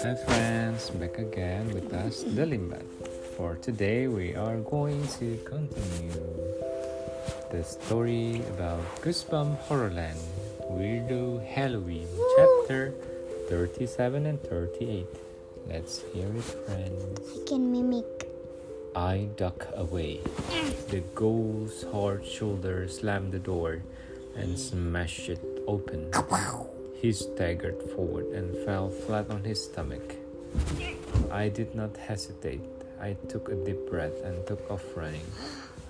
Hi friends, back again with us, the Limbat. For today we are going to continue the story about Goosebumps HorrorLand Weirdo Halloween Chapter 37 and 38. Let's hear it, friends. I can mimic. I duck away. The ghost's hard shoulder slammed the door and smashed it open. He staggered forward and fell flat on his stomach. I did not hesitate. I took a deep breath and took off running.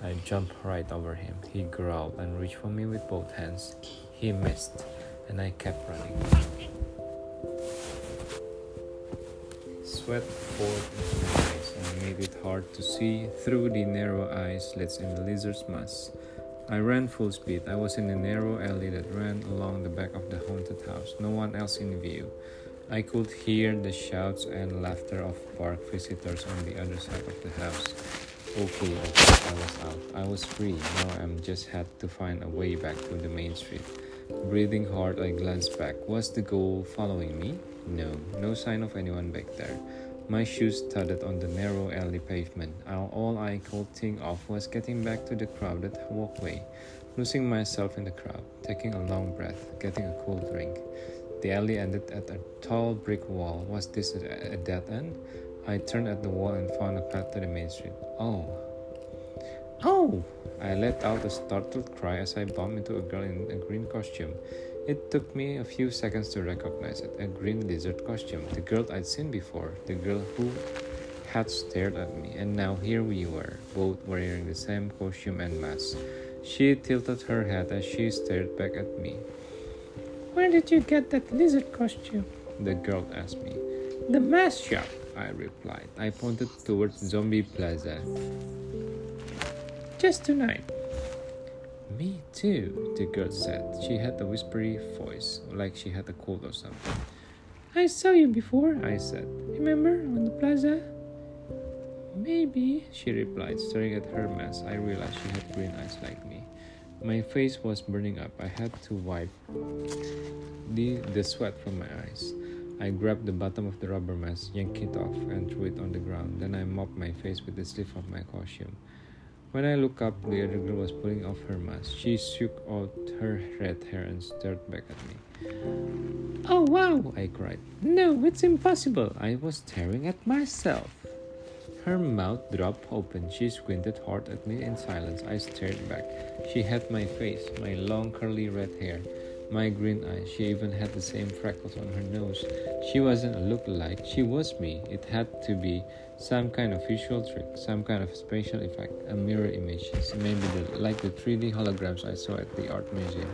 I jumped right over him. He growled and reached for me with both hands. He missed, and I kept running. Sweat poured into my eyes and made it hard to see through the narrow eye slits in the lizard's mask. I ran full speed. I was in a narrow alley that ran along the back of the haunted house, no one else in view. I could hear the shouts and laughter of park visitors on the other side of the house. Okay, I was out. I was free. Now I just had to find a way back to the main street. Breathing hard, I glanced back. Was the ghoul following me? No, no sign of anyone back there. My shoes thudded on the narrow alley pavement. All I could think of was getting back to the crowded walkway, losing myself in the crowd, taking a long breath, getting a cool drink. The alley ended at a tall brick wall. Was this a dead end? I turned at the wall and found a path to the main street. Oh! I let out a startled cry as I bumped into a girl in a green costume. It took me a few seconds to recognize it, a green lizard costume, the girl I'd seen before, the girl who had stared at me, and now here we were, both wearing the same costume and mask. She tilted her head as she stared back at me. Where did you get that lizard costume? The girl asked me. The mask shop, I replied. I pointed towards Zombie Plaza. Just tonight. Me too, the girl said. She had a whispery voice, like she had a cold or something. I saw you before, I said. Remember, on the plaza? Maybe, she replied, staring at her mask. I realized she had green eyes like me. My face was burning up. I had to wipe the sweat from my eyes. I grabbed the bottom of the rubber mask, yanked it off, and threw it on the ground. Then I mopped my face with the sleeve of my costume. When I looked up, the other girl was pulling off her mask. She shook out her red hair and stared back at me. Oh, wow, I cried. No, it's impossible. I was staring at myself. Her mouth dropped open. She squinted hard at me in silence. I stared back. She had my face, my long curly red hair, my green eyes. She even had the same freckles on her nose. She wasn't a lookalike. She was me. It had to be some kind of visual trick, some kind of spatial effect, a mirror image, maybe like the 3D holograms I saw at the art museum.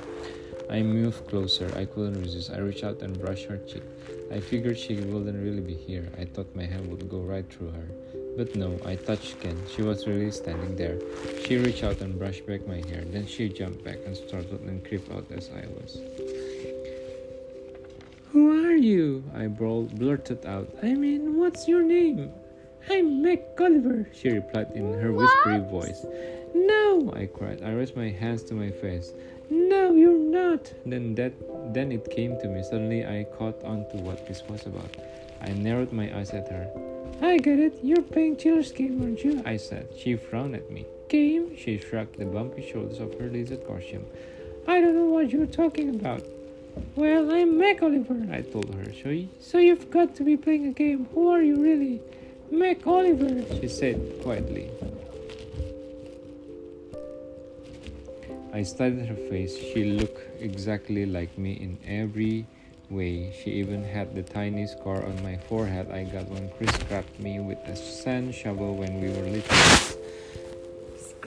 I moved closer. I couldn't resist. I reached out and brushed her cheek. I figured she wouldn't really be here. I thought my hand would go right through her. But no, I touched again. She was really standing there. She reached out and brushed back my hair. Then she jumped back and startled and creeped out as I was. Who are you? I blurted out. I mean, what's your name? I'm Meg Oliver, she replied in her whispery voice. No, I cried. I raised my hands to my face. No, you're not. Then it came to me. Suddenly I caught on to what this was about. I narrowed my eyes at her. I get it. You're playing Chiller's game, aren't you? I said. She frowned at me. Game? She shrugged the bumpy shoulders of her lizard costume. I don't know what you're talking about. Well, I'm Meg Oliver, I told her. So you've got to be playing a game. Who are you really? Meg Oliver, she said quietly. I studied her face. She looked exactly like me in every way. She even had the tiny scar on my forehead I got when Chris grabbed me with a sand shovel when we were little.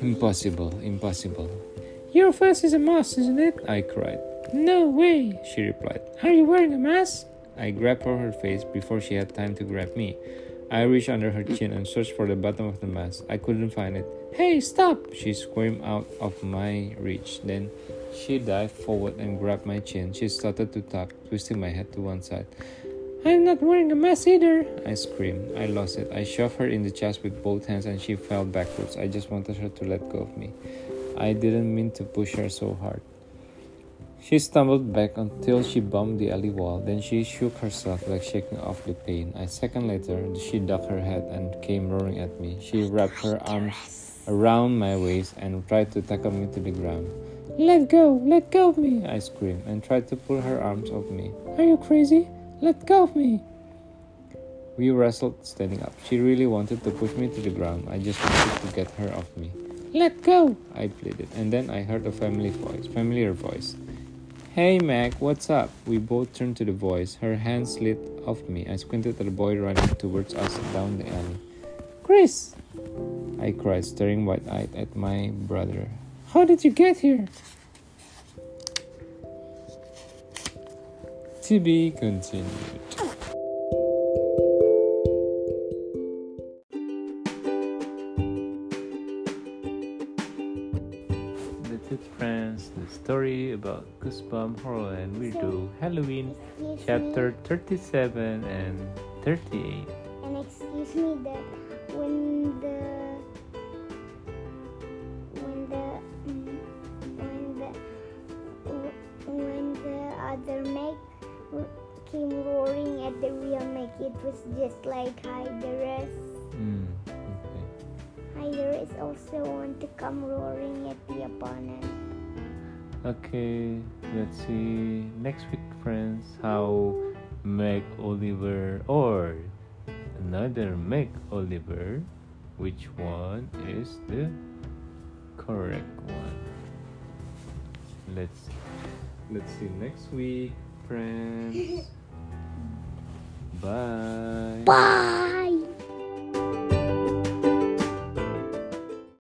Impossible. Your face is a mask, isn't it? I cried. No way, she replied. Are you wearing a mask? I grabbed for her face before she had time to grab me. I reached under her chin and searched for the bottom of the mask. I couldn't find it. Hey, stop! She screamed out of my reach. Then she dived forward and grabbed my chin. She started to tap, twisting my head to one side. I'm not wearing a mask either, I screamed. I lost it. I shoved her in the chest with both hands and she fell backwards. I just wanted her to let go of me. I didn't mean to push her so hard. She stumbled back until she bumped the alley wall, then she shook herself like shaking off the pain. A second later, she ducked her head and came roaring at me. She wrapped her arms around my waist and tried to tackle me to the ground. Let go of me, I screamed, and tried to pull her arms off me. Are you crazy? Let go of me. We wrestled standing up. She really wanted to push me to the ground. I just wanted to get her off me. Let go, I pleaded, and then I heard a familiar voice. Hey Meg, what's up? We both turned to the voice. Her hand slid off me. I squinted at the boy running towards us down the alley. Chris, I cried, staring wide-eyed at my brother. How did you get here? To be continued. Story about Goosebumps HorrorLand Weirdo Halloween Chapter 37 and 38. And excuse me that when the other Meg came roaring at the real Meg, it was just like Hydra's. Okay. Hydra is also want to come roaring at the opponent. Okay, let's see next week, friends, how Meg Oliver or another Meg Oliver, which one is the correct one? Let's see next week, friends. Bye. Bye.